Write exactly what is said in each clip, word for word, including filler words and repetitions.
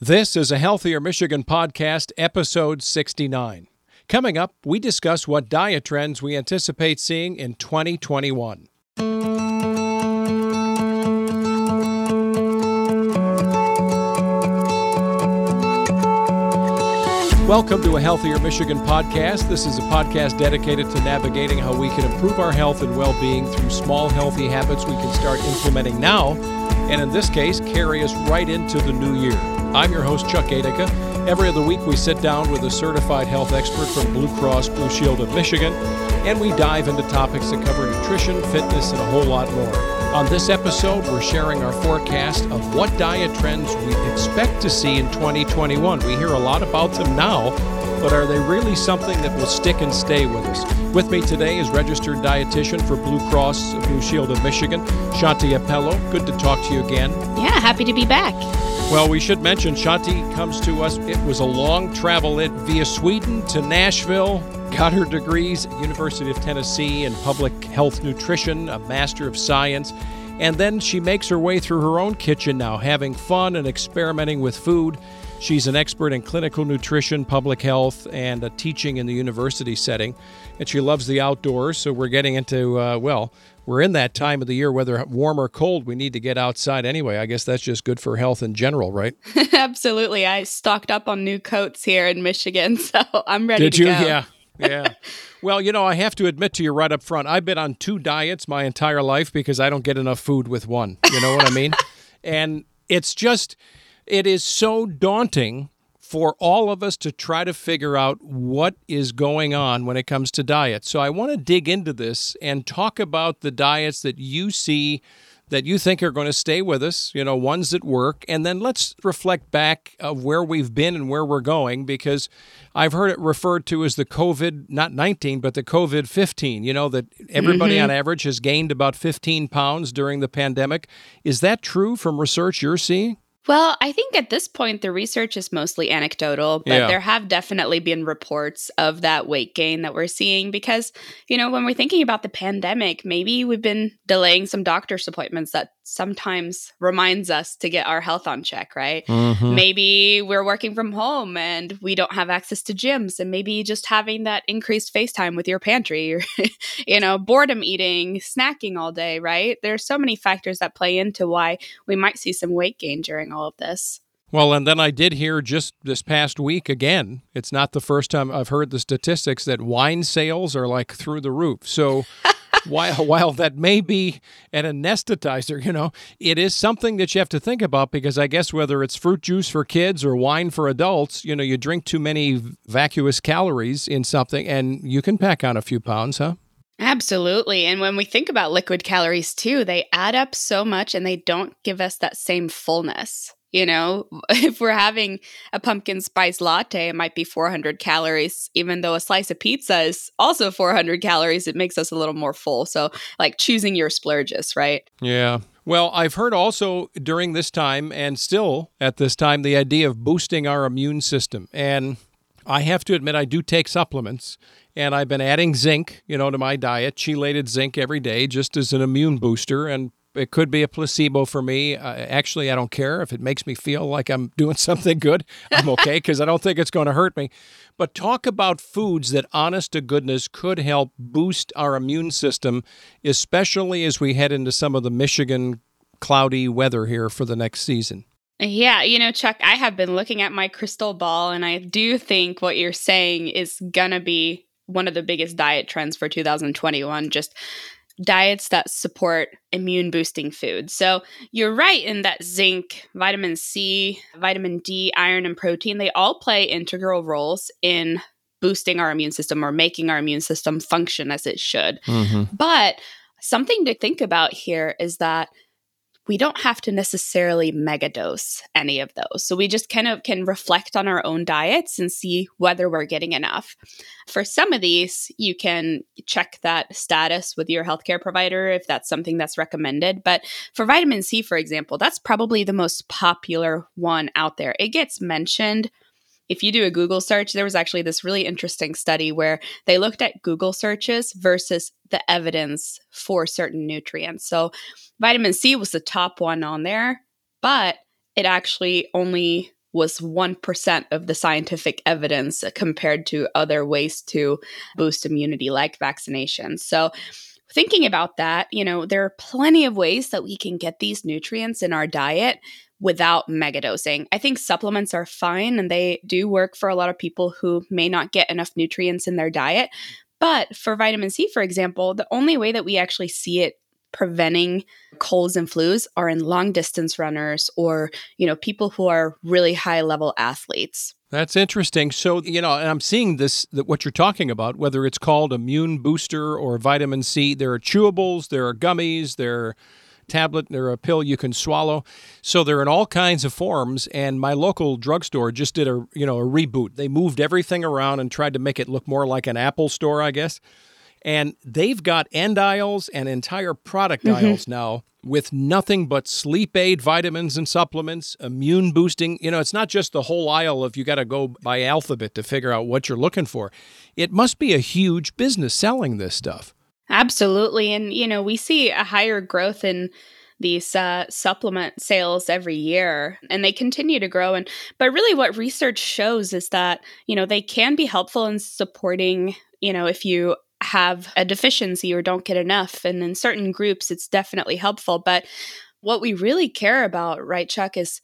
This is a Healthier Michigan podcast, episode sixty-nine. Coming up, we discuss what diet trends we anticipate seeing in twenty twenty-one. Welcome to a Healthier Michigan podcast. This is a podcast dedicated to navigating how we can improve our health and well-being through small, healthy habits we can start implementing now, and in this case, carry us right into the new year. I'm your host, Chuck Adica. Every other week, we sit down with a certified health expert from Blue Cross Blue Shield of Michigan, and we dive into topics that cover nutrition, fitness, and a whole lot more. On this episode, we're sharing our forecast of what diet trends we expect to see in twenty twenty-one. We hear a lot about them now, but are they really something that will stick and stay with us? With me today is registered dietitian for Blue Cross Blue Shield of Michigan, Shanti Appello. Good to talk to you again. Yeah, happy to be back. Well, we should mention Shanti comes to us. It was a long travel it via Sweden to Nashville, got her degrees at University of Tennessee in public health nutrition, a master of science, and then she makes her way through her own kitchen now, having fun and experimenting with food. She's an expert in clinical nutrition, public health, and uh, teaching in the university setting. And she loves the outdoors, so we're getting into, uh, well, we're in that time of the year, whether warm or cold, we need to get outside anyway. I guess that's just good for health in general, right? Absolutely. I stocked up on new coats here in Michigan, so I'm ready Did to you? go. Did you? Yeah. Yeah. Well, you know, I have to admit to you right up front, I've been on two diets my entire life because I don't get enough food with one. You know what I mean? And it's just... It is so daunting for all of us to try to figure out what is going on when it comes to diet. So I want to dig into this and talk about the diets that you see that you think are going to stay with us, you know, ones that work. And then let's reflect back of where we've been and where we're going, because I've heard it referred to as the COVID, not nineteen, but the COVID fifteen, you know, that everybody mm-hmm. on average has gained about fifteen pounds during the pandemic. Is that true from research you're seeing? Well, I think at this point, the research is mostly anecdotal, but yeah. there have definitely been reports of that weight gain that we're seeing because, you know, when we're thinking about the pandemic, maybe we've been delaying some doctor's appointments that sometimes reminds us to get our health on check, right? Mm-hmm. Maybe we're working from home and we don't have access to gyms, and maybe just having that increased face time with your pantry, or, you know, boredom eating, snacking all day, right? There's so many factors that play into why we might see some weight gain during all of this. Well, and then I did hear just this past week again, it's not the first time I've heard the statistics that wine sales are like through the roof. So while, while that may be an anesthetizer, you know, it is something that you have to think about because I guess whether it's fruit juice for kids or wine for adults, you know, you drink too many vacuous calories in something and you can pack on a few pounds, huh? Absolutely. And when we think about liquid calories too, they add up so much and they don't give us that same fullness. You know, if we're having a pumpkin spice latte, it might be four hundred calories, even though a slice of pizza is also four hundred calories. It makes us a little more full. So like choosing your splurges, right? Yeah. Well, I've heard also during this time and still at this time, the idea of boosting our immune system. And I have to admit, I do take supplements, and I've been adding zinc, you know, to my diet, chelated zinc every day, just as an immune booster, and it could be a placebo for me. Uh, actually, I don't care if it makes me feel like I'm doing something good. I'm okay because I don't think it's going to hurt me. But talk about foods that, honest to goodness, could help boost our immune system, especially as we head into some of the Michigan cloudy weather here for the next season. Yeah, you know, Chuck, I have been looking at my crystal ball, and I do think what you're saying is going to be one of the biggest diet trends for two thousand twenty-one, just diets that support immune boosting food. So you're right in that zinc, vitamin C, vitamin D, iron, and protein, they all play integral roles in boosting our immune system or making our immune system function as it should. Mm-hmm. But something to think about here is that we don't have to necessarily megadose any of those. So we just kind of can reflect on our own diets and see whether we're getting enough. For some of these, you can check that status with your healthcare provider if that's something that's recommended. But for vitamin C, for example, that's probably the most popular one out there. It gets mentioned. If you do a Google search, there was actually this really interesting study where they looked at Google searches versus the evidence for certain nutrients. So vitamin C was the top one on there, but it actually only was one percent of the scientific evidence compared to other ways to boost immunity like vaccinations. So thinking about that, you know, there are plenty of ways that we can get these nutrients in our diet without megadosing. I think supplements are fine and they do work for a lot of people who may not get enough nutrients in their diet. But for vitamin C, for example, the only way that we actually see it preventing colds and flus are in long distance runners or, you know, people who are really high level athletes. That's interesting. So, you know, and I'm seeing this, that what you're talking about, whether it's called immune booster or vitamin C, there are chewables, there are gummies, there are tablet, there are a pill you can swallow. So they're in all kinds of forms. And my local drugstore just did a, you know, a reboot. They moved everything around and tried to make it look more like an Apple store, I guess. And they've got end aisles and entire product mm-hmm. aisles now with nothing but sleep aid, vitamins and supplements, immune boosting. You know, it's not just the whole aisle of you got to go by alphabet to figure out what you're looking for. It must be a huge business selling this stuff. Absolutely. And, you know, we see a higher growth in these uh, supplement sales every year, and they continue to grow. And but really what research shows is that, you know, they can be helpful in supporting, you know, if you have a deficiency or don't get enough. And in certain groups, it's definitely helpful. But what we really care about, right, Chuck, is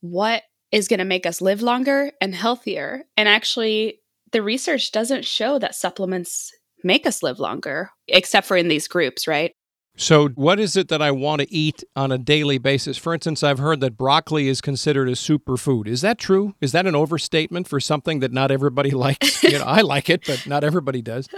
what is going to make us live longer and healthier. And actually, the research doesn't show that supplements make us live longer, except for in these groups, right? So what is it that I want to eat on a daily basis? For instance, I've heard that broccoli is considered a superfood. Is that true? Is that an overstatement for something that not everybody likes? You know, I like it, but not everybody does.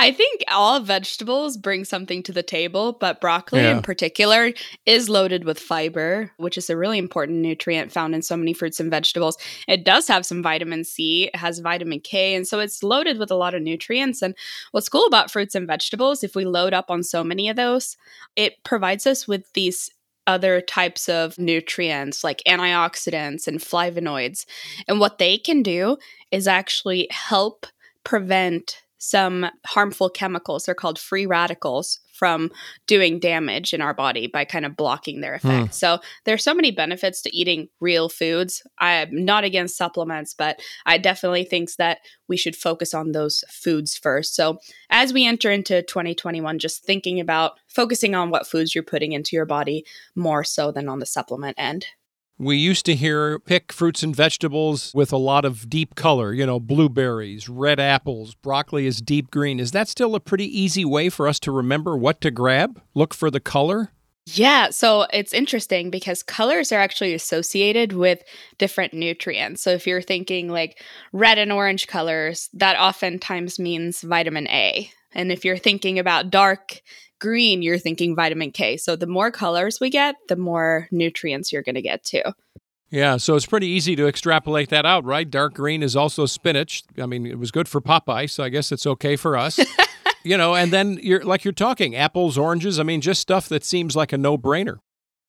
I think all vegetables bring something to the table, but broccoli yeah. in particular is loaded with fiber, which is a really important nutrient found in so many fruits and vegetables. It does have some vitamin C, it has vitamin K, and so it's loaded with a lot of nutrients. And what's cool about fruits and vegetables, if we load up on so many of those, it provides us with these other types of nutrients like antioxidants and flavonoids. And what they can do is actually help prevent some harmful chemicals, they're called free radicals, from doing damage in our body by kind of blocking their effect. Mm. So there's so many benefits to eating real foods. I'm not against supplements, but I definitely think that we should focus on those foods first. So as we enter into twenty twenty-one, just thinking about focusing on what foods you're putting into your body more so than on the supplement end. We used to hear pick fruits and vegetables with a lot of deep color, you know, blueberries, red apples, broccoli is deep green. Is that still a pretty easy way for us to remember what to grab? Look for the color? Yeah, so it's interesting because colors are actually associated with different nutrients. So if you're thinking like red and orange colors, that oftentimes means vitamin A. And if you're thinking about dark green, you're thinking vitamin K. So the more colors we get, the more nutrients you're going to get too. Yeah, so it's pretty easy to extrapolate that out, right? Dark green is also spinach. I mean, it was good for Popeye, so I guess it's okay for us. You know, and then you're like you're talking apples, oranges, I mean, just stuff that seems like a no-brainer.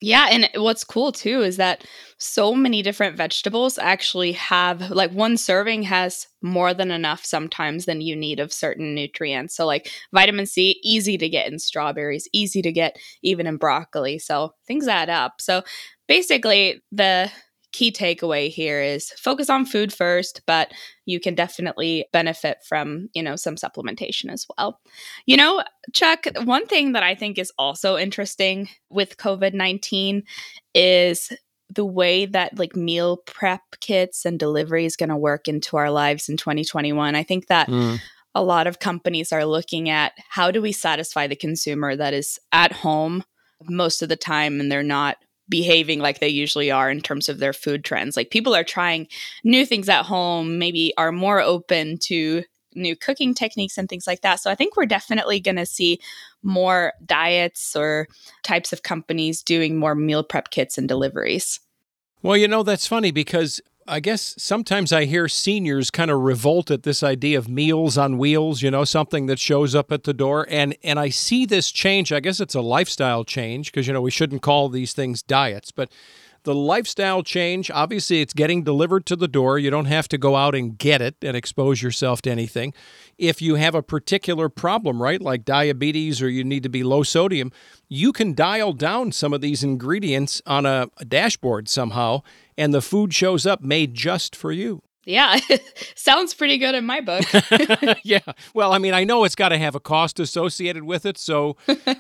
Yeah, and what's cool too is that so many different vegetables actually have, like one serving has more than enough sometimes than you need of certain nutrients. So like vitamin C, easy to get in strawberries, easy to get even in broccoli. So things add up. So basically the key takeaway here is focus on food first, but you can definitely benefit from, you know, some supplementation as well. You know, Chuck, one thing that I think is also interesting with COVID nineteen is the way that like meal prep kits and delivery is going to work into our lives in twenty twenty-one. I think that mm. a lot of companies are looking at how do we satisfy the consumer that is at home most of the time and they're not behaving like they usually are in terms of their food trends. Like people are trying new things at home, maybe are more open to new cooking techniques and things like that. So I think we're definitely going to see more diets or types of companies doing more meal prep kits and deliveries. Well, you know, that's funny because I guess sometimes I hear seniors kind of revolt at this idea of meals on wheels, you know, something that shows up at the door. And and I see this change. I guess it's a lifestyle change because, you know, we shouldn't call these things diets. But the lifestyle change, obviously, it's getting delivered to the door. You don't have to go out and get it and expose yourself to anything. If you have a particular problem, right, like diabetes or you need to be low sodium, you can dial down some of these ingredients on a, a dashboard somehow and the food shows up made just for you. Yeah, sounds pretty good in my book. Yeah, well, I mean, I know it's got to have a cost associated with it, so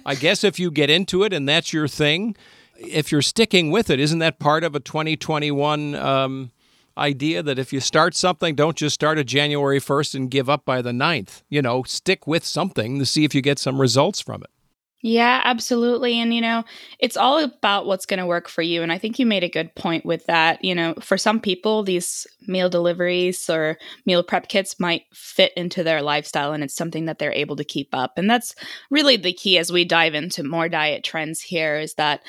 I guess if you get into it and that's your thing, if you're sticking with it, isn't that part of a twenty twenty-one um, idea that if you start something, don't just start it January first and give up by the ninth? You know, stick with something to see if you get some results from it. Yeah, absolutely. And, you know, it's all about what's going to work for you. And I think you made a good point with that. You know, for some people, these meal deliveries or meal prep kits might fit into their lifestyle, and it's something that they're able to keep up. And that's really the key as we dive into more diet trends here, is that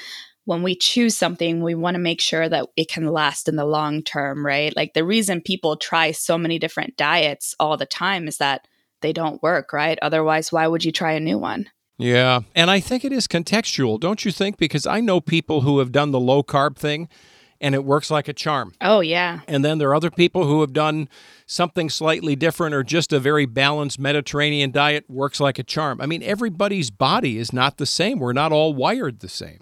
when we choose something, we want to make sure that it can last in the long term, right? Like, the reason people try so many different diets all the time is that they don't work, right? Otherwise, why would you try a new one? Yeah. And I think it is contextual, don't you think? Because I know people who have done the low carb thing and it works like a charm. Oh, yeah. And then there are other people who have done something slightly different, or just a very balanced Mediterranean diet works like a charm. I mean, everybody's body is not the same. We're not all wired the same.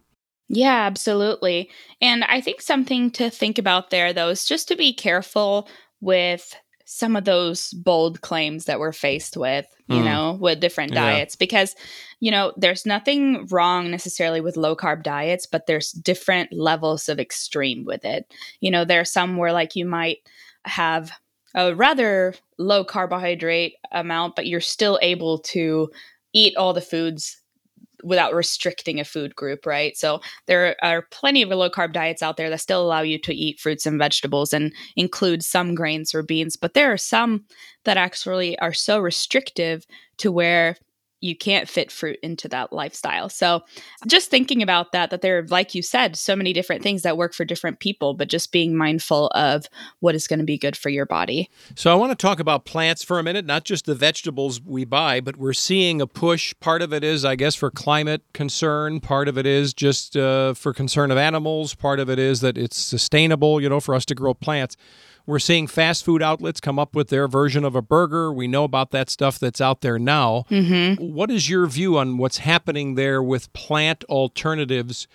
Yeah, absolutely. And I think something to think about there, though, is just to be careful with some of those bold claims that we're faced with, you mm. know, with different diets, yeah. because, you know, there's nothing wrong necessarily with low carb diets, but there's different levels of extreme with it. You know, there are some where, like, you might have a rather low carbohydrate amount, but you're still able to eat all the foods without restricting a food group, right? So there are plenty of low carb diets out there that still allow you to eat fruits and vegetables and include some grains or beans, but there are some that actually are so restrictive to where you can't fit fruit into that lifestyle. So just thinking about that, that there are, like you said, so many different things that work for different people, but just being mindful of what is going to be good for your body. So I want to talk about plants for a minute, not just the vegetables we buy, but we're seeing a push. Part of it is, I guess, for climate concern. Part of it is just uh, for concern of animals. Part of it is that it's sustainable, you know, for us to grow plants. We're seeing fast food outlets come up with their version of a burger. We know about that stuff that's out there now. Mm-hmm. What is your view on what's happening there with plant alternatives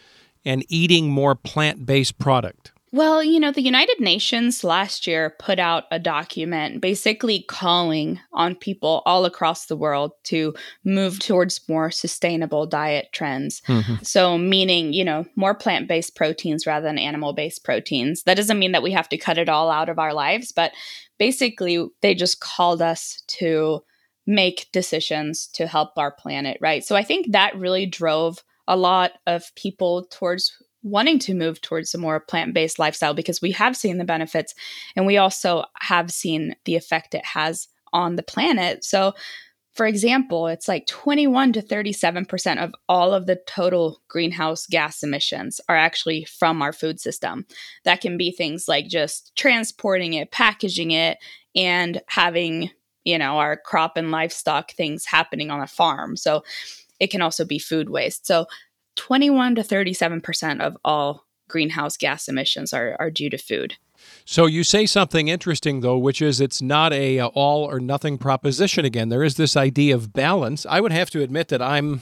and eating more plant-based product? Well, you know, the United Nations last year put out a document basically calling on people all across the world to move towards more sustainable diet trends. Mm-hmm. So meaning, you know, more plant-based proteins rather than animal-based proteins. That doesn't mean that we have to cut it all out of our lives, but basically they just called us to make decisions to help our planet, right? So I think that really drove a lot of people towards wanting to move towards a more plant-based lifestyle, because we have seen the benefits and we also have seen the effect it has on the planet. So, for example, it's like twenty-one to thirty-seven percent of all of the total greenhouse gas emissions are actually from our food system. That can be things like just transporting it, packaging it, and having, you know, our crop and livestock things happening on a farm. So it can also be food waste. So twenty-one to thirty-seven percent of all greenhouse gas emissions are, are due to food. So you say something interesting, though, which is it's not a, a all or nothing proposition. Again, there is this idea of balance. I would have to admit that I'm,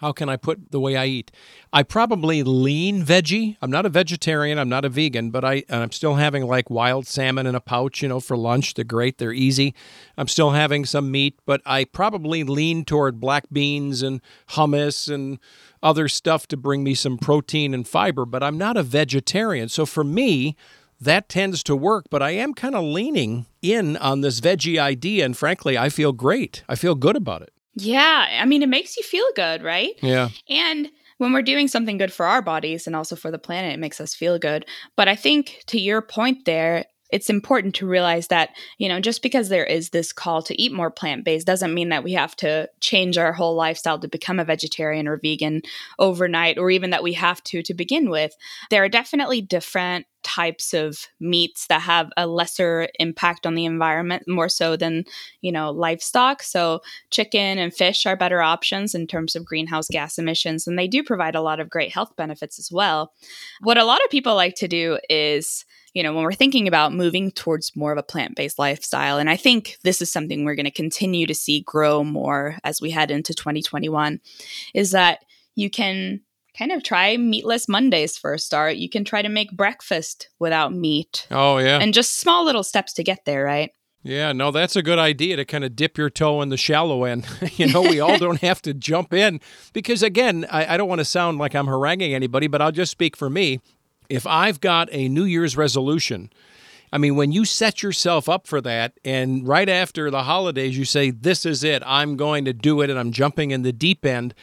how can I put the way I eat? I probably lean veggie. I'm not a vegetarian. I'm not a vegan, but I, and I'm still having like wild salmon in a pouch, you know, for lunch. They're great. They're easy. I'm still having some meat, but I probably lean toward black beans and hummus and other stuff to bring me some protein and fiber, but I'm not a vegetarian. So for me, that tends to work, but I am kind of leaning in on this veggie idea. And frankly, I feel great. I feel good about it. Yeah. I mean, it makes you feel good, right? Yeah. And when we're doing something good for our bodies and also for the planet, it makes us feel good. But I think to your point there, it's important to realize that, you know, just because there is this call to eat more plant-based doesn't mean that we have to change our whole lifestyle to become a vegetarian or vegan overnight, or even that we have to to begin with. There are definitely different types of meats that have a lesser impact on the environment, more so than, you know, livestock. So chicken and fish are better options in terms of greenhouse gas emissions, and they do provide a lot of great health benefits as well. What a lot of people like to do is, you know, when we're thinking about moving towards more of a plant-based lifestyle, and I think this is something we're going to continue to see grow more as we head into twenty twenty-one, is that you can kind of try meatless Mondays for a start. You can try to make breakfast without meat. Oh, yeah. And just small little steps to get there, right? Yeah, no, that's a good idea to kind of dip your toe in the shallow end. You know, we all don't have to jump in because, again, I, I don't want to sound like I'm haranguing anybody, but I'll just speak for me. If I've got a New Year's resolution, I mean, when you set yourself up for that and right after the holidays, you say, this is it, I'm going to do it and I'm jumping in the deep end,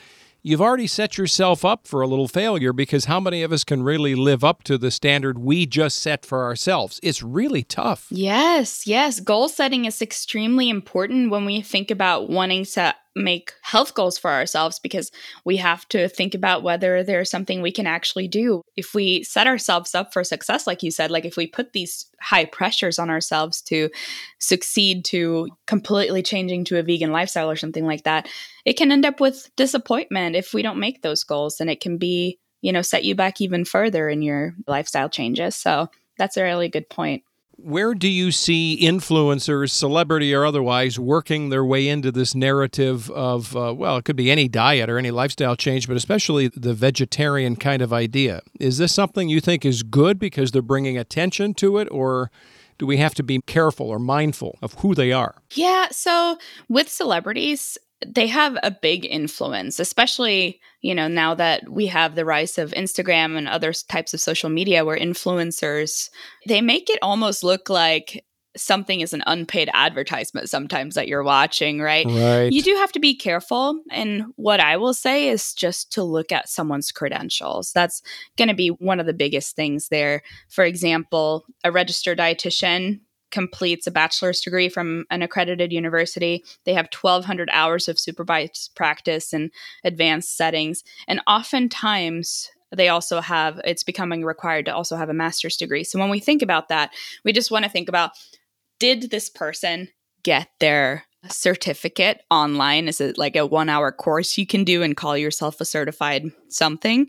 you've already set yourself up for a little failure because how many of us can really live up to the standard we just set for ourselves? It's really tough. Yes, yes. Goal setting is extremely important when we think about wanting to make health goals for ourselves because we have to think about whether there's something we can actually do. If we set ourselves up for success, like you said, like if we put these high pressures on ourselves to succeed, to completely changing to a vegan lifestyle or something like that, it can end up with disappointment if we don't make those goals. And it can be, you know, set you back even further in your lifestyle changes. So that's a really good point. Where do you see influencers, celebrity or otherwise, working their way into this narrative of, uh, well, it could be any diet or any lifestyle change, but especially the vegetarian kind of idea? Is this something you think is good because they're bringing attention to it, or do we have to be careful or mindful of who they are? Yeah, so with celebrities, they have a big influence, especially, you know, now that we have the rise of Instagram and other types of social media where influencers, they make it almost look like something is an unpaid advertisement sometimes that you're watching, right? Right. You do have to be careful. And what I will say is just to look at someone's credentials. That's going to be one of the biggest things there. For example, a registered dietitian completes a bachelor's degree from an accredited university. They have twelve hundred hours of supervised practice in advanced settings. And oftentimes, they also have, it's becoming required to also have a master's degree. So when we think about that, we just want to think about, did this person get their certificate online? Is it like a one-hour course you can do and call yourself a certified something?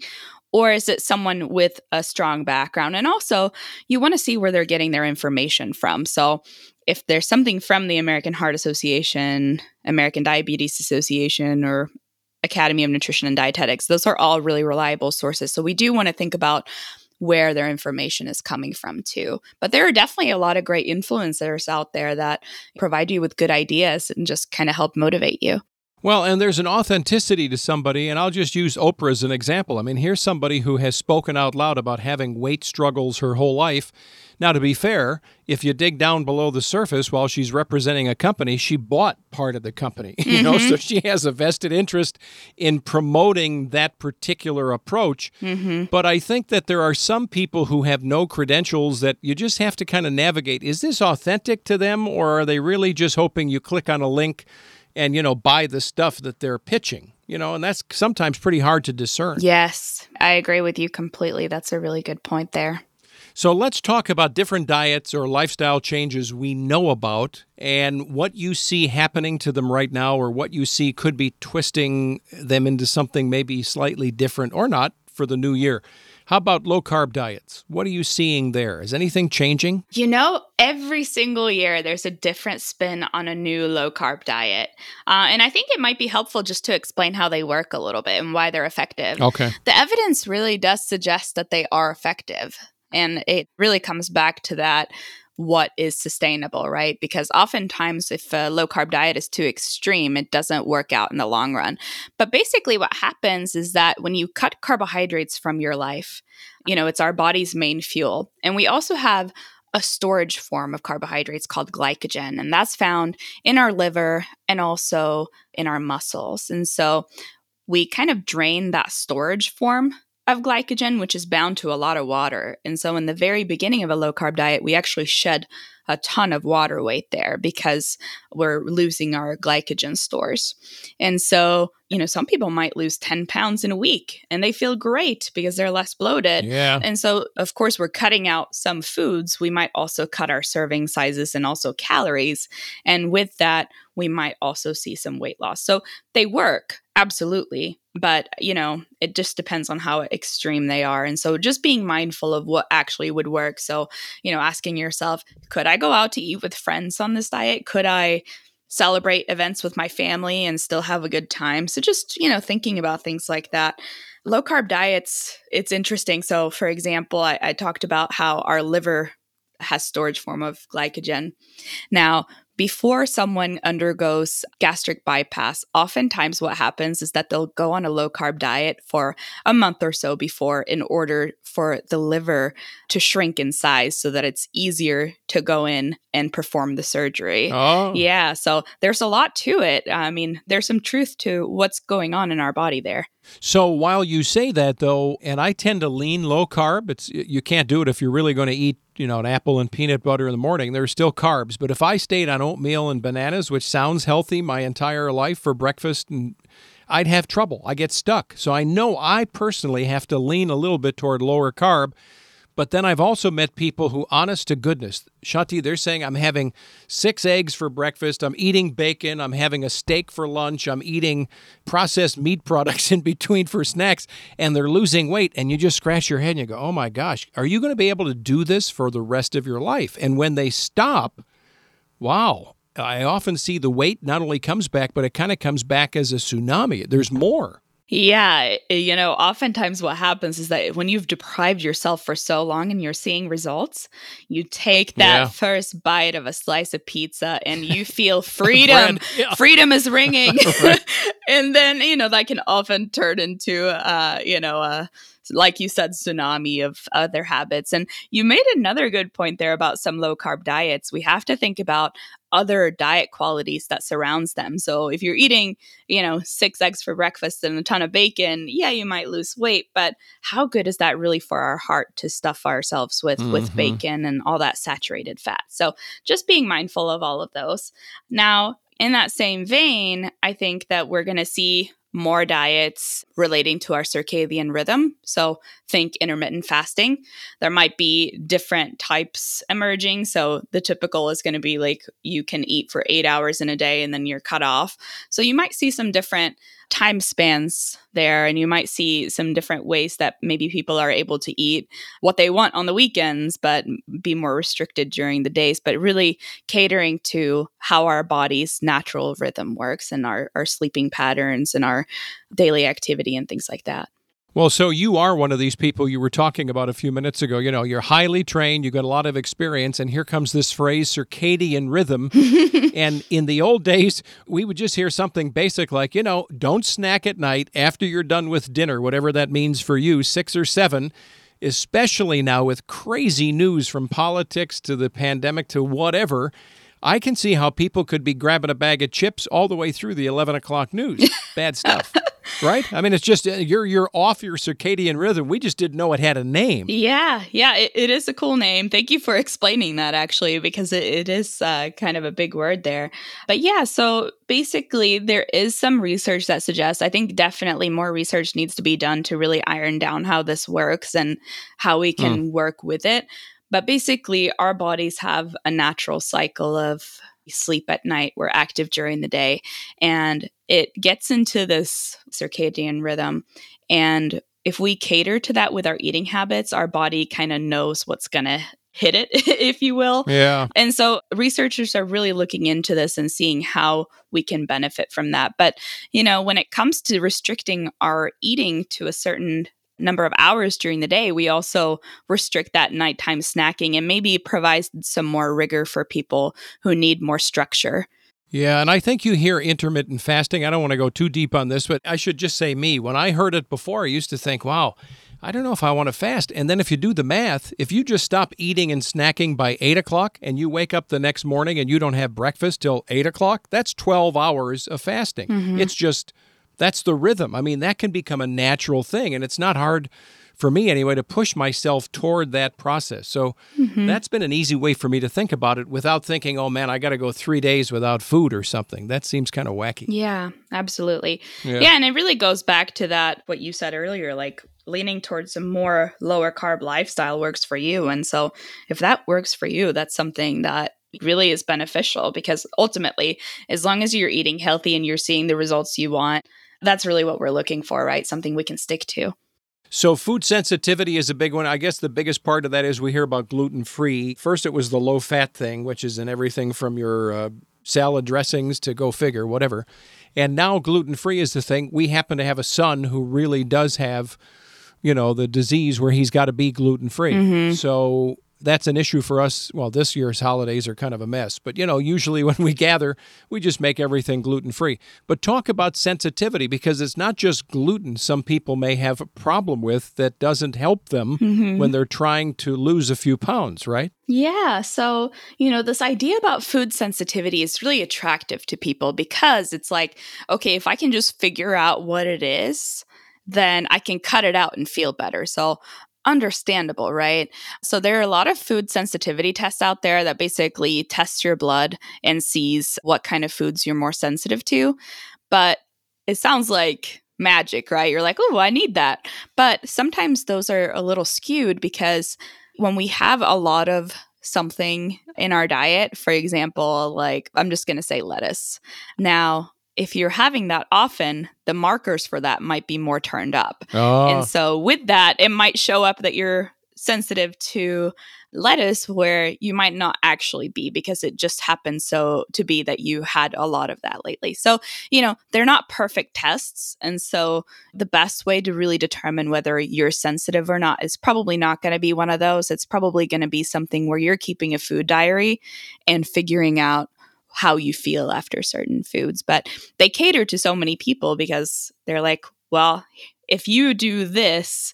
Or is it someone with a strong background? And also, you want to see where they're getting their information from. So if there's something from the American Heart Association, American Diabetes Association, or Academy of Nutrition and Dietetics, those are all really reliable sources. So we do want to think about where their information is coming from too. But there are definitely a lot of great influencers out there that provide you with good ideas and just kind of help motivate you. Well, and there's an authenticity to somebody, and I'll just use Oprah as an example. I mean, here's somebody who has spoken out loud about having weight struggles her whole life. Now, to be fair, if you dig down below the surface while she's representing a company, she bought part of the company, you mm-hmm. know, so she has a vested interest in promoting that particular approach. Mm-hmm. But I think that there are some people who have no credentials that you just have to kind of navigate. Is this authentic to them, or are they really just hoping you click on a link and, you know, buy the stuff that they're pitching, you know, and that's sometimes pretty hard to discern. Yes, I agree with you completely. That's a really good point there. So let's talk about different diets or lifestyle changes we know about and what you see happening to them right now or what you see could be twisting them into something maybe slightly different or not for the new year. How about low-carb diets? What are you seeing there? Is anything changing? You know, every single year there's a different spin on a new low-carb diet. Uh, and I think it might be helpful just to explain how they work a little bit and why they're effective. Okay. The evidence really does suggest that they are effective. And it really comes back to that, what is sustainable, right? Because oftentimes if a low-carb diet is too extreme, it doesn't work out in the long run. But basically what happens is that when you cut carbohydrates from your life, you know, it's our body's main fuel. And we also have a storage form of carbohydrates called glycogen, and that's found in our liver and also in our muscles. And so we kind of drain that storage form of glycogen, which is bound to a lot of water. And so in the very beginning of a low-carb diet, we actually shed a ton of water weight there because we're losing our glycogen stores. And so, you know, some people might lose ten pounds in a week and they feel great because they're less bloated. Yeah. And so, of course, we're cutting out some foods. We might also cut our serving sizes and also calories. And with that, we might also see some weight loss. So they work, absolutely. But, you know, it just depends on how extreme they are. And so just being mindful of what actually would work. So, you know, asking yourself, could I go out to eat with friends on this diet? Could I celebrate events with my family and still have a good time? So just, you know, thinking about things like that. Low carb diets, it's interesting. So for example, I, I talked about how our liver has storage form of glycogen. Now, before someone undergoes gastric bypass, oftentimes what happens is that they'll go on a low carb diet for a month or so before in order for the liver to shrink in size so that it's easier to go in and perform the surgery. Oh. Yeah. So there's a lot to it. I mean, there's some truth to what's going on in our body there. So while you say that, though, and I tend to lean low carb, it's you can't do it if you're really going to eat, you know, an apple and peanut butter in the morning. There's still carbs. But if I stayed on oatmeal and bananas, which sounds healthy my entire life for breakfast, and I'd have trouble. I get stuck. So I know I personally have to lean a little bit toward lower carb. But then I've also met people who, honest to goodness, Shanti, they're saying, I'm having six eggs for breakfast, I'm eating bacon, I'm having a steak for lunch, I'm eating processed meat products in between for snacks, and they're losing weight. And you just scratch your head and you go, oh my gosh, are you going to be able to do this for the rest of your life? And when they stop, wow, I often see the weight not only comes back, but it kind of comes back as a tsunami. There's more. Yeah. You know, oftentimes what happens is that when you've deprived yourself for so long and you're seeing results, you take that yeah. first bite of a slice of pizza and you feel freedom. yeah. Freedom is ringing. And then, you know, that can often turn into, uh, you know, uh, like you said, tsunami of other habits. And you made another good point there about some low carb diets. We have to think about other diet qualities that surrounds them. So if you're eating, you know, six eggs for breakfast and a ton of bacon, yeah, you might lose weight, but how good is that really for our heart to stuff ourselves with, mm-hmm. with bacon and all that saturated fat? So just being mindful of all of those. Now, in that same vein, I think that we're going to see more diets relating to our circadian rhythm. So think intermittent fasting. There might be different types emerging. So the typical is going to be like you can eat for eight hours in a day and then you're cut off. So you might see some different time spans there, and you might see some different ways that maybe people are able to eat what they want on the weekends, but be more restricted during the days, but really catering to how our body's natural rhythm works and our, our sleeping patterns and our daily activity and things like that. Well, so you are one of these people you were talking about a few minutes ago. You know, you're highly trained, you've got a lot of experience, and here comes this phrase, circadian rhythm. And in the old days, we would just hear something basic like, you know, don't snack at night after you're done with dinner, whatever that means for you, six or seven, especially now with crazy news from politics to the pandemic to whatever. I can see how people could be grabbing a bag of chips all the way through the eleven o'clock news. Bad stuff. Right? I mean, it's just you're you're off your circadian rhythm. We just didn't know it had a name. Yeah. Yeah. It, it is a cool name. Thank you for explaining that, actually, because it, it is uh, kind of a big word there. But yeah, so basically there is some research that suggests, I think definitely more research needs to be done to really iron down how this works and how we can mm. work with it. But basically our bodies have a natural cycle of sleep at night, we're active during the day, and it gets into this circadian rhythm. And if we cater to that with our eating habits, our body kind of knows what's going to hit it, if you will. Yeah. And so researchers are really looking into this and seeing how we can benefit from that. But, you know, when it comes to restricting our eating to a certain number of hours during the day, we also restrict that nighttime snacking and maybe provide some more rigor for people who need more structure. Yeah, and I think you hear intermittent fasting. I don't want to go too deep on this, but I should just say me. When I heard it before, I used to think, wow, I don't know if I want to fast. And then if you do the math, if you just stop eating and snacking by eight o'clock and you wake up the next morning and you don't have breakfast till eight o'clock, that's twelve hours of fasting. Mm-hmm. It's just... that's the rhythm. I mean, that can become a natural thing, and it's not hard for me anyway to push myself toward that process. So mm-hmm. that's been an easy way for me to think about it without thinking, oh man, I got to go three days without food or something. That seems kind of wacky. Yeah, absolutely. Yeah. yeah, and it really goes back to that, what you said earlier, like leaning towards a more lower carb lifestyle works for you. And so if that works for you, that's something that really is beneficial, because ultimately, as long as you're eating healthy and you're seeing the results you want, that's really what we're looking for, right? Something we can stick to. So food sensitivity is a big one. I guess the biggest part of that is we hear about gluten-free. First, it was the low-fat thing, which is in everything from your uh, salad dressings to go figure, whatever. And now gluten-free is the thing. We happen to have a son who really does have, you know, the disease where he's got to be gluten-free. Mm-hmm. So that's an issue for us. Well, this year's holidays are kind of a mess. But, you know, usually when we gather, we just make everything gluten-free. But talk about sensitivity, because it's not just gluten some people may have a problem with that doesn't help them mm-hmm. when they're trying to lose a few pounds, right? Yeah. So, you know, this idea about food sensitivity is really attractive to people because it's like, okay, if I can just figure out what it is, then I can cut it out and feel better. So understandable, right? So there are a lot of food sensitivity tests out there that basically tests your blood and sees what kind of foods you're more sensitive to. But it sounds like magic, right? You're like, oh, I need that. But sometimes those are a little skewed because when we have a lot of something in our diet, for example, like I'm just going to say lettuce. Now, if you're having that often, the markers for that might be more turned up. Oh. And so with that, it might show up that you're sensitive to lettuce where you might not actually be because it just happened so to be that you had a lot of that lately. So, you know, they're not perfect tests. And so the best way to really determine whether you're sensitive or not is probably not going to be one of those. It's probably going to be something where you're keeping a food diary and figuring out how you feel after certain foods. But they cater to so many people because they're like, well, if you do this,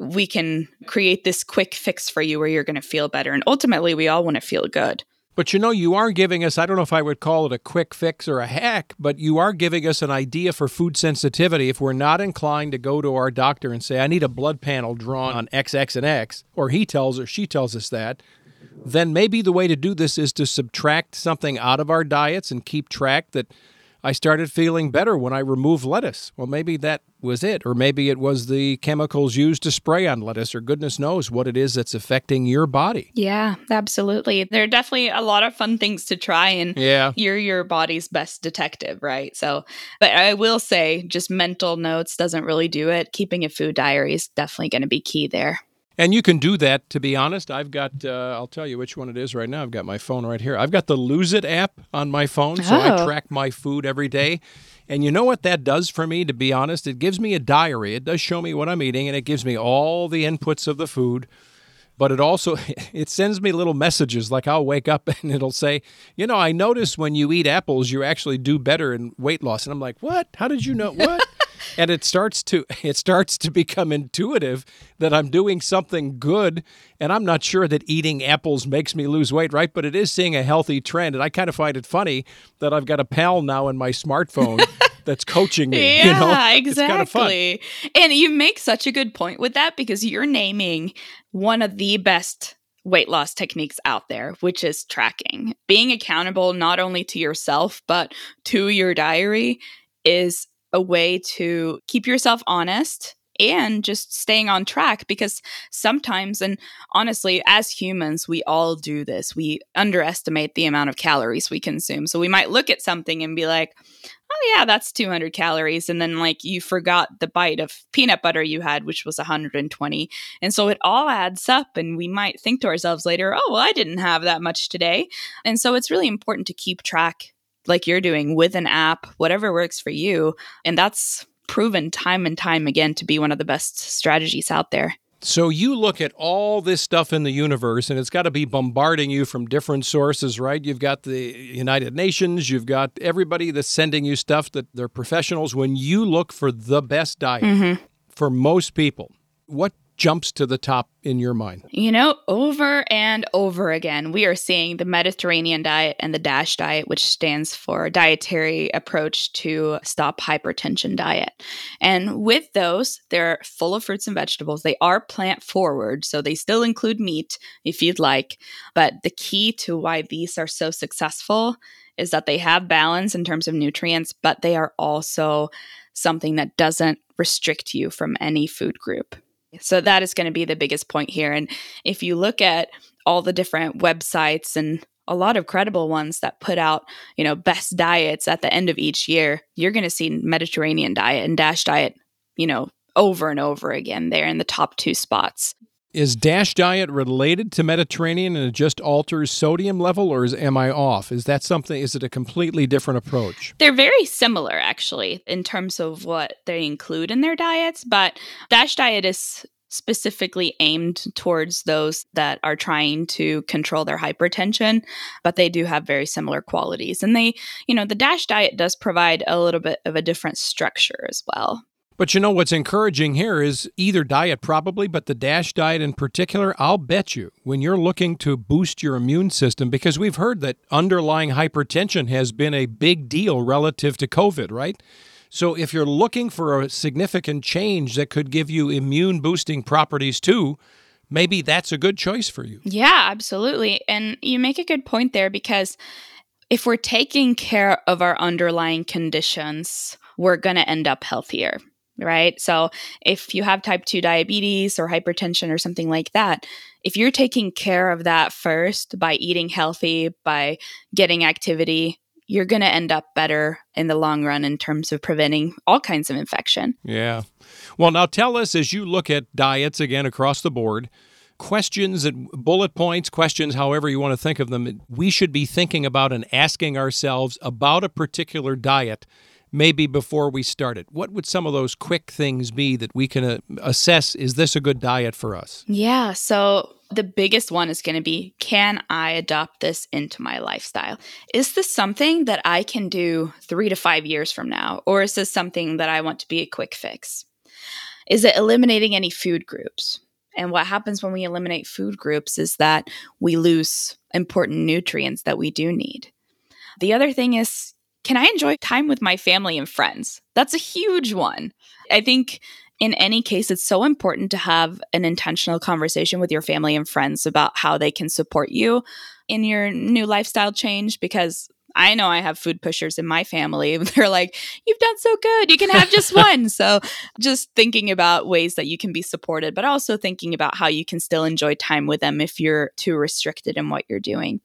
we can create this quick fix for you where you're going to feel better. And ultimately, we all want to feel good. But you know, you are giving us, I don't know if I would call it a quick fix or a hack, but you are giving us an idea for food sensitivity. If we're not inclined to go to our doctor and say, I need a blood panel drawn on X, X, and X, or he tells or she tells us that, then maybe the way to do this is to subtract something out of our diets and keep track that I started feeling better when I removed lettuce. Well, maybe that was it, or maybe it was the chemicals used to spray on lettuce, or goodness knows what it is that's affecting your body. Yeah, absolutely. There are definitely a lot of fun things to try, and yeah. you're your body's best detective, right? So, but I will say just mental notes doesn't really do it. Keeping a food diary is definitely going to be key there. And you can do that, to be honest. I've got, uh, I'll tell you which one it is right now. I've got my phone right here. I've got the Lose It app on my phone, so oh. I track my food every day. And you know what that does for me, to be honest? It gives me a diary. It does show me what I'm eating, and it gives me all the inputs of the food. But it also, it sends me little messages, like I'll wake up and it'll say, you know, I noticed when you eat apples, you actually do better in weight loss. And I'm like, what? How did you know? What? And it starts to it starts to become intuitive that I'm doing something good, and I'm not sure that eating apples makes me lose weight, right? But it is seeing a healthy trend, and I kind of find it funny that I've got a pal now in my smartphone that's coaching me. Yeah, you know? Exactly. It's kind of fun. And you make such a good point with that because you're naming one of the best weight loss techniques out there, which is tracking. Being accountable not only to yourself but to your diary is a way to keep yourself honest and just staying on track, because sometimes, and honestly, as humans, we all do this. We underestimate the amount of calories we consume. So we might look at something and be like, oh yeah, that's two hundred calories. And then like you forgot the bite of peanut butter you had, which was one hundred twenty. And so it all adds up, and we might think to ourselves later, oh, well, I didn't have that much today. And so it's really important to keep track like you're doing with an app, whatever works for you. And that's proven time and time again to be one of the best strategies out there. So you look at all this stuff in the universe, and it's got to be bombarding you from different sources, right? You've got the United Nations, you've got everybody that's sending you stuff that they're professionals. When you look for the best diet mm-hmm. for most people, what jumps to the top in your mind? You know, over and over again, we are seeing the Mediterranean diet and the DASH diet, which stands for Dietary Approach to Stop Hypertension Diet. And with those, they're full of fruits and vegetables. They are plant forward, so they still include meat if you'd like. But the key to why these are so successful is that they have balance in terms of nutrients, but they are also something that doesn't restrict you from any food group. So that is going to be the biggest point here. And if you look at all the different websites and a lot of credible ones that put out, you know, best diets at the end of each year, you're going to see Mediterranean diet and DASH diet, you know, over and over again there in the top two spots. Is DASH diet related to Mediterranean and it just alters sodium level, or is, am I off? Is that something, is it a completely different approach? They're very similar, actually, in terms of what they include in their diets, but DASH diet is specifically aimed towards those that are trying to control their hypertension, but they do have very similar qualities. And they, you know, the DASH diet does provide a little bit of a different structure as well. But you know, what's encouraging here is either diet probably, but the DASH diet in particular, I'll bet you, when you're looking to boost your immune system, because we've heard that underlying hypertension has been a big deal relative to COVID, right? So if you're looking for a significant change that could give you immune boosting properties too, maybe that's a good choice for you. Yeah, absolutely. And you make a good point there, because if we're taking care of our underlying conditions, we're going to end up healthier. Right? So if you have type two diabetes or hypertension or something like that, if you're taking care of that first by eating healthy, by getting activity, you're going to end up better in the long run in terms of preventing all kinds of infection. Yeah. Well, now tell us, as you look at diets again across the board, questions and bullet points, questions, however you want to think of them, we should be thinking about and asking ourselves about a particular diet maybe before we started. What would some of those quick things be that we can uh, assess, is this a good diet for us? Yeah, so the biggest one is going to be, can I adopt this into my lifestyle? Is this something that I can do three to five years from now? Or is this something that I want to be a quick fix? Is it eliminating any food groups? And what happens when we eliminate food groups is that we lose important nutrients that we do need. The other thing is, can I enjoy time with my family and friends? That's a huge one. I think in any case, it's so important to have an intentional conversation with your family and friends about how they can support you in your new lifestyle change, because I know I have food pushers in my family. They're like, you've done so good. You can have just one. So just thinking about ways that you can be supported, but also thinking about how you can still enjoy time with them if you're too restricted in what you're doing.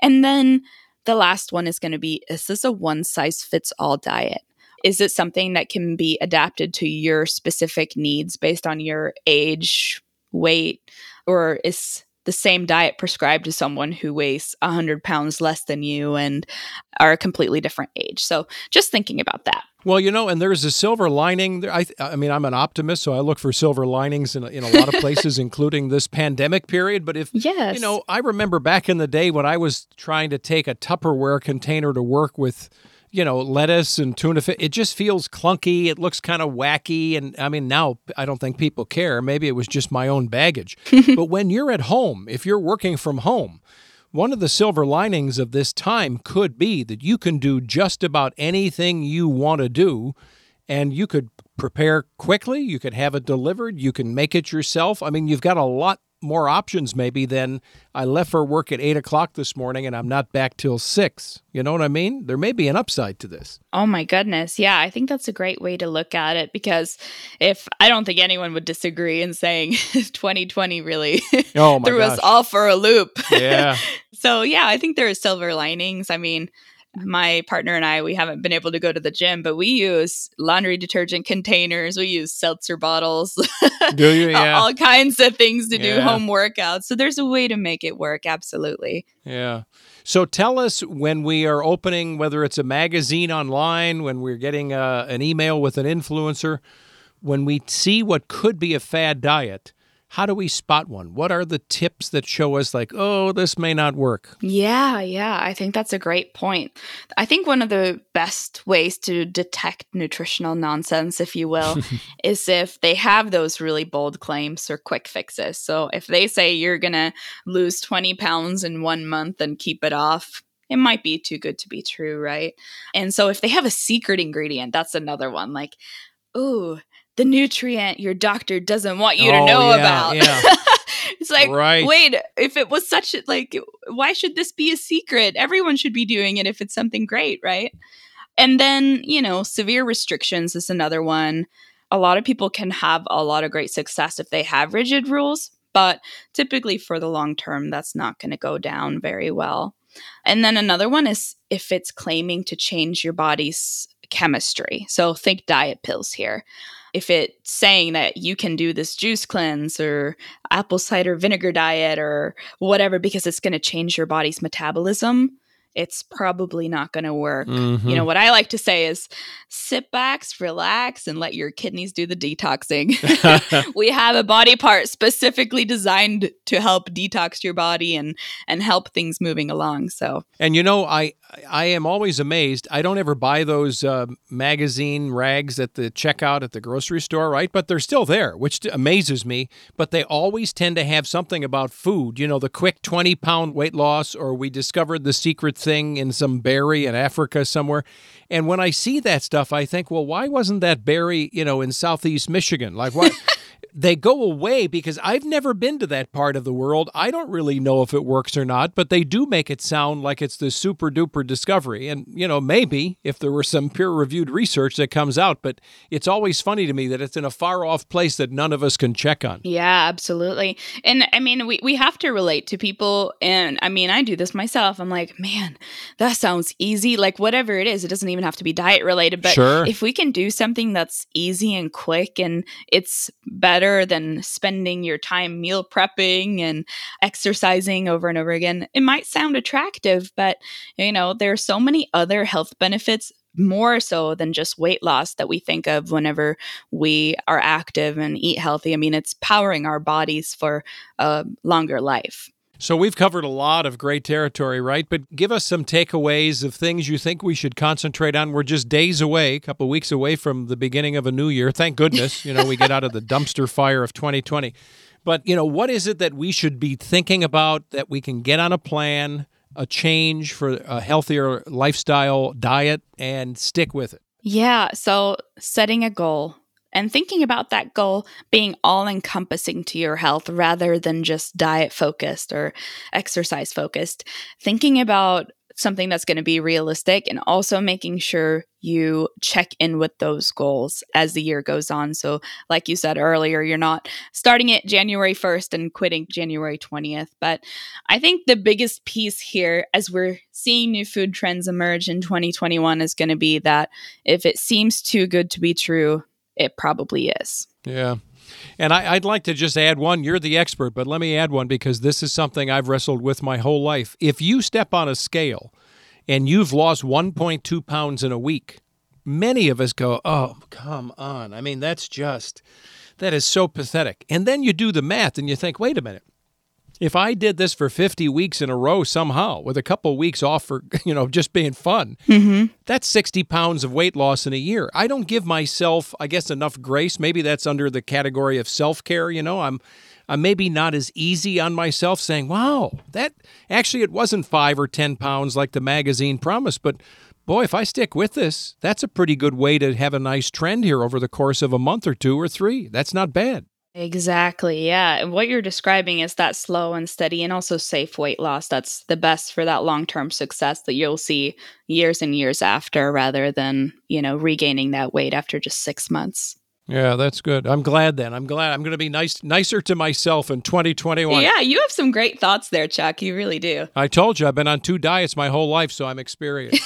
And then the last one is going to be, is this a one-size-fits-all diet? Is it something that can be adapted to your specific needs based on your age, weight, or is the same diet prescribed to someone who weighs one hundred pounds less than you and are a completely different age? So just thinking about that. Well, you know, and there's a silver lining. I, I mean, I'm an optimist, so I look for silver linings in, in a lot of places, including this pandemic period. But if, yes. you know, I remember back in the day when I was trying to take a Tupperware container to work with, you know, lettuce and tuna fish, it just feels clunky. It looks kind of wacky. And I mean, now I don't think people care. Maybe it was just my own baggage. But when you're at home, if you're working from home, one of the silver linings of this time could be that you can do just about anything you want to do, and you could prepare quickly, you could have it delivered, you can make it yourself. I mean, you've got a lot more options maybe than I left for work at eight o'clock this morning and I'm not back till six. You know what I mean? There may be an upside to this. Oh my goodness. Yeah, I think that's a great way to look at it, because if I don't think anyone would disagree in saying twenty twenty really oh my threw gosh. us all for a loop. Yeah. So yeah, I think there are silver linings. I mean, my partner and I, we haven't been able to go to the gym, but we use laundry detergent containers. We use seltzer bottles, do you? Yeah. all kinds of things to yeah. do home workouts. So there's a way to make it work. Absolutely. Yeah. So tell us, when we are opening, whether it's a magazine online, when we're getting uh, an email with an influencer, when we see what could be a fad diet, how do we spot one? What are the tips that show us like, oh, this may not work? Yeah, yeah. I think that's a great point. I think one of the best ways to detect nutritional nonsense, if you will, is if they have those really bold claims or quick fixes. So if they say you're going to lose twenty pounds in one month and keep it off, it might be too good to be true, right? And so if they have a secret ingredient, that's another one. Like, ooh, the nutrient your doctor doesn't want you oh, to know yeah, about. Yeah. It's like, right. wait, if it was such a, like, why should this be a secret? Everyone should be doing it if it's something great, right? And then, you know, severe restrictions is another one. A lot of people can have a lot of great success if they have rigid rules, but typically for the long term, that's not going to go down very well. And then another one is if it's claiming to change your body's chemistry. So think diet pills here. if it's saying that you can do this juice cleanse or apple cider vinegar diet or whatever because it's going to change your body's metabolism, it's probably not going to work. Mm-hmm. You know, what I like to say is sit back, relax, and let your kidneys do the detoxing. We have a body part specifically designed to help detox your body and and help things moving along. So, and you know, I I am always amazed. I don't ever buy those uh, magazine rags at the checkout at the grocery store, right? But they're still there, which amazes me. But they always tend to have something about food. You know, the quick twenty pound weight loss, or we discovered the secret thing in some berry in Africa somewhere. And when I see that stuff, I think, well, why wasn't that berry, you know, in Southeast Michigan? Like, why? They go away because I've never been to that part of the world. I don't really know if it works or not, but they do make it sound like it's the super duper discovery. And, you know, maybe if there were some peer reviewed research that comes out, but it's always funny to me that it's in a far off place that none of us can check on. Yeah, absolutely. And I mean, we, we have to relate to people. And I mean, I do this myself. I'm like, man, that sounds easy. Like whatever it is, it doesn't even have to be diet related. But sure, if we can do something that's easy and quick and it's better than spending your time meal prepping and exercising over and over again, it might sound attractive, but you know, there are so many other health benefits, more so than just weight loss, that we think of whenever we are active and eat healthy. I mean, it's powering our bodies for a longer life. So we've covered a lot of great territory, right? But give us some takeaways of things you think we should concentrate on. We're just days away, a couple of weeks away from the beginning of a new year. Thank goodness, you know, we get out of the dumpster fire of twenty twenty. But, you know, what is it that we should be thinking about that we can get on a plan, a change for a healthier lifestyle diet, and stick with it? Yeah, so setting a goal. And thinking about that goal being all-encompassing to your health rather than just diet-focused or exercise-focused. Thinking about something that's going to be realistic and also making sure you check in with those goals as the year goes on. So like you said earlier, you're not starting it January first and quitting January twentieth. But I think the biggest piece here as we're seeing new food trends emerge in twenty twenty-one is going to be that if it seems too good to be true, it probably is. Yeah. And I, I'd like to just add one. You're the expert, but let me add one because this is something I've wrestled with my whole life. If you step on a scale and you've lost one point two pounds in a week, many of us go, oh, come on. I mean, that's just, that is so pathetic. And then you do the math and you think, wait a minute. If I did this for fifty weeks in a row somehow, with a couple of weeks off for, you know, just being fun, mm-hmm. that's sixty pounds of weight loss in a year. I don't give myself, I guess, enough grace. Maybe that's under the category of self-care. You know, I'm I'm maybe not as easy on myself saying, wow, that actually it wasn't five or ten pounds like the magazine promised, but boy, if I stick with this, that's a pretty good way to have a nice trend here over the course of a month or two or three. That's not bad. Exactly. Yeah. And what you're describing is that slow and steady and also safe weight loss. That's the best for that long-term success that you'll see years and years after rather than, you know, regaining that weight after just six months. Yeah, that's good. I'm glad then. I'm glad I'm going to be nice, nicer to myself in twenty twenty-one. Yeah, you have some great thoughts there, Chuck. You really do. I told you I've been on two diets my whole life, so I'm experienced.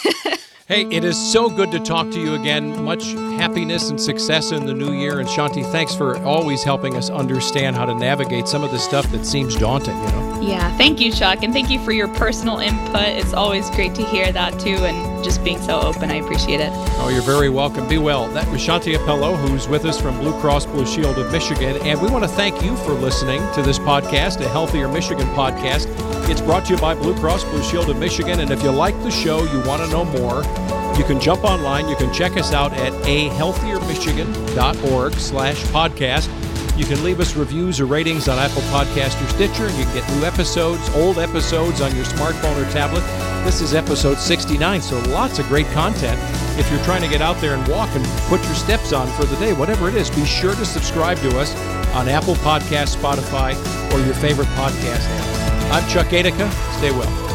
Hey, it is so good to talk to you again. Much happiness and success in the new year. And Shanti, thanks for always helping us understand how to navigate some of the stuff that seems daunting, you know? Yeah, thank you, Chuck. And thank you for your personal input. It's always great to hear that, too, and just being so open. I appreciate it. Oh, you're very welcome. Be well. That was Shanti Appello, who's with us from Blue Cross Blue Shield of Michigan. And we want to thank you for listening to this podcast, a Healthier Michigan podcast. It's brought to you by Blue Cross Blue Shield of Michigan. And if you like the show, you want to know more, you can jump online. You can check us out at ahealthiermichigan.org slash podcast. You can leave us reviews or ratings on Apple Podcasts or Stitcher, and you can get new episodes, old episodes on your smartphone or tablet. This is episode sixty-nine, so lots of great content. If you're trying to get out there and walk and put your steps on for the day, whatever it is, be sure to subscribe to us on Apple Podcasts, Spotify, or your favorite podcast app. I'm Chuck Adica. Stay well.